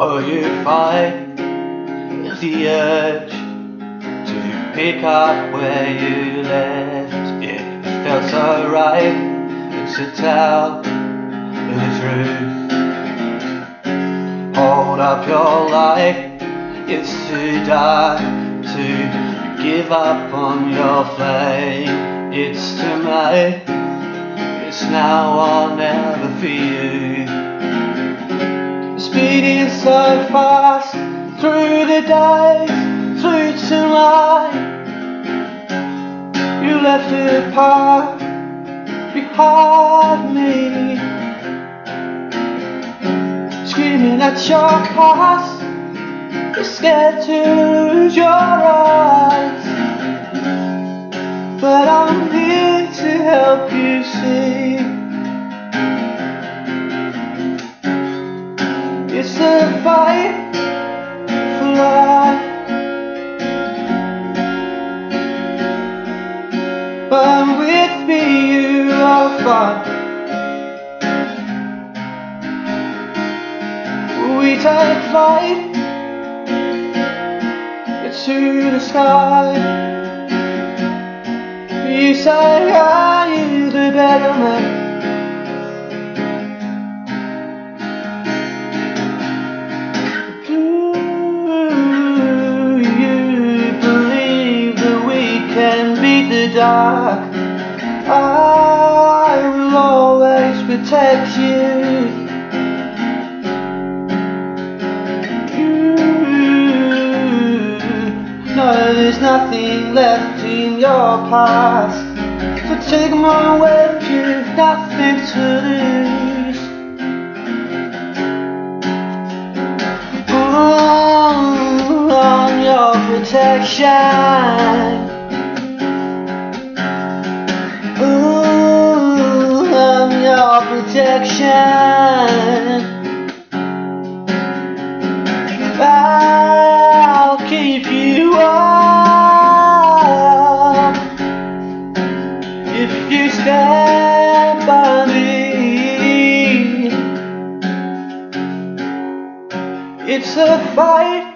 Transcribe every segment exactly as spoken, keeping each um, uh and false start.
or you find the urge to pick up where you left. It felt so right to tell the truth. Hold up your life, it's too dark to give up on your flame. It's tonight, it's now or never for you. Speeding so fast through the days, through tonight. You left it apart behind me, screaming at your cast, you're scared to lose your eyes. But I'm here to help you see. It's a fight for life, but with me we take flight into the sky. You say I am the better man. Do you believe that we can beat the dark? I will always protect you. No, there's nothing left in your past, so take my word, you've nothing to lose. All on your protection. Protection. I'll keep you up if you stand by me. It's a fight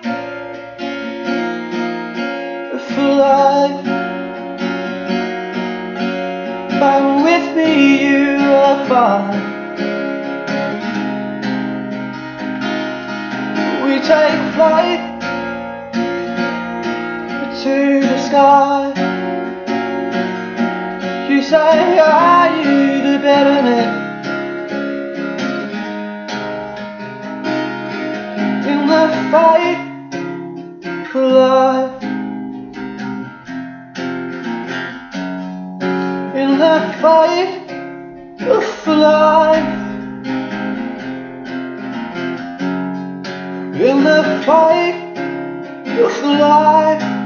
for life, but with me you are fine. Take flight to the sky. You say, are you the better man? In the fight for life, in the fight for life, in the fight of life.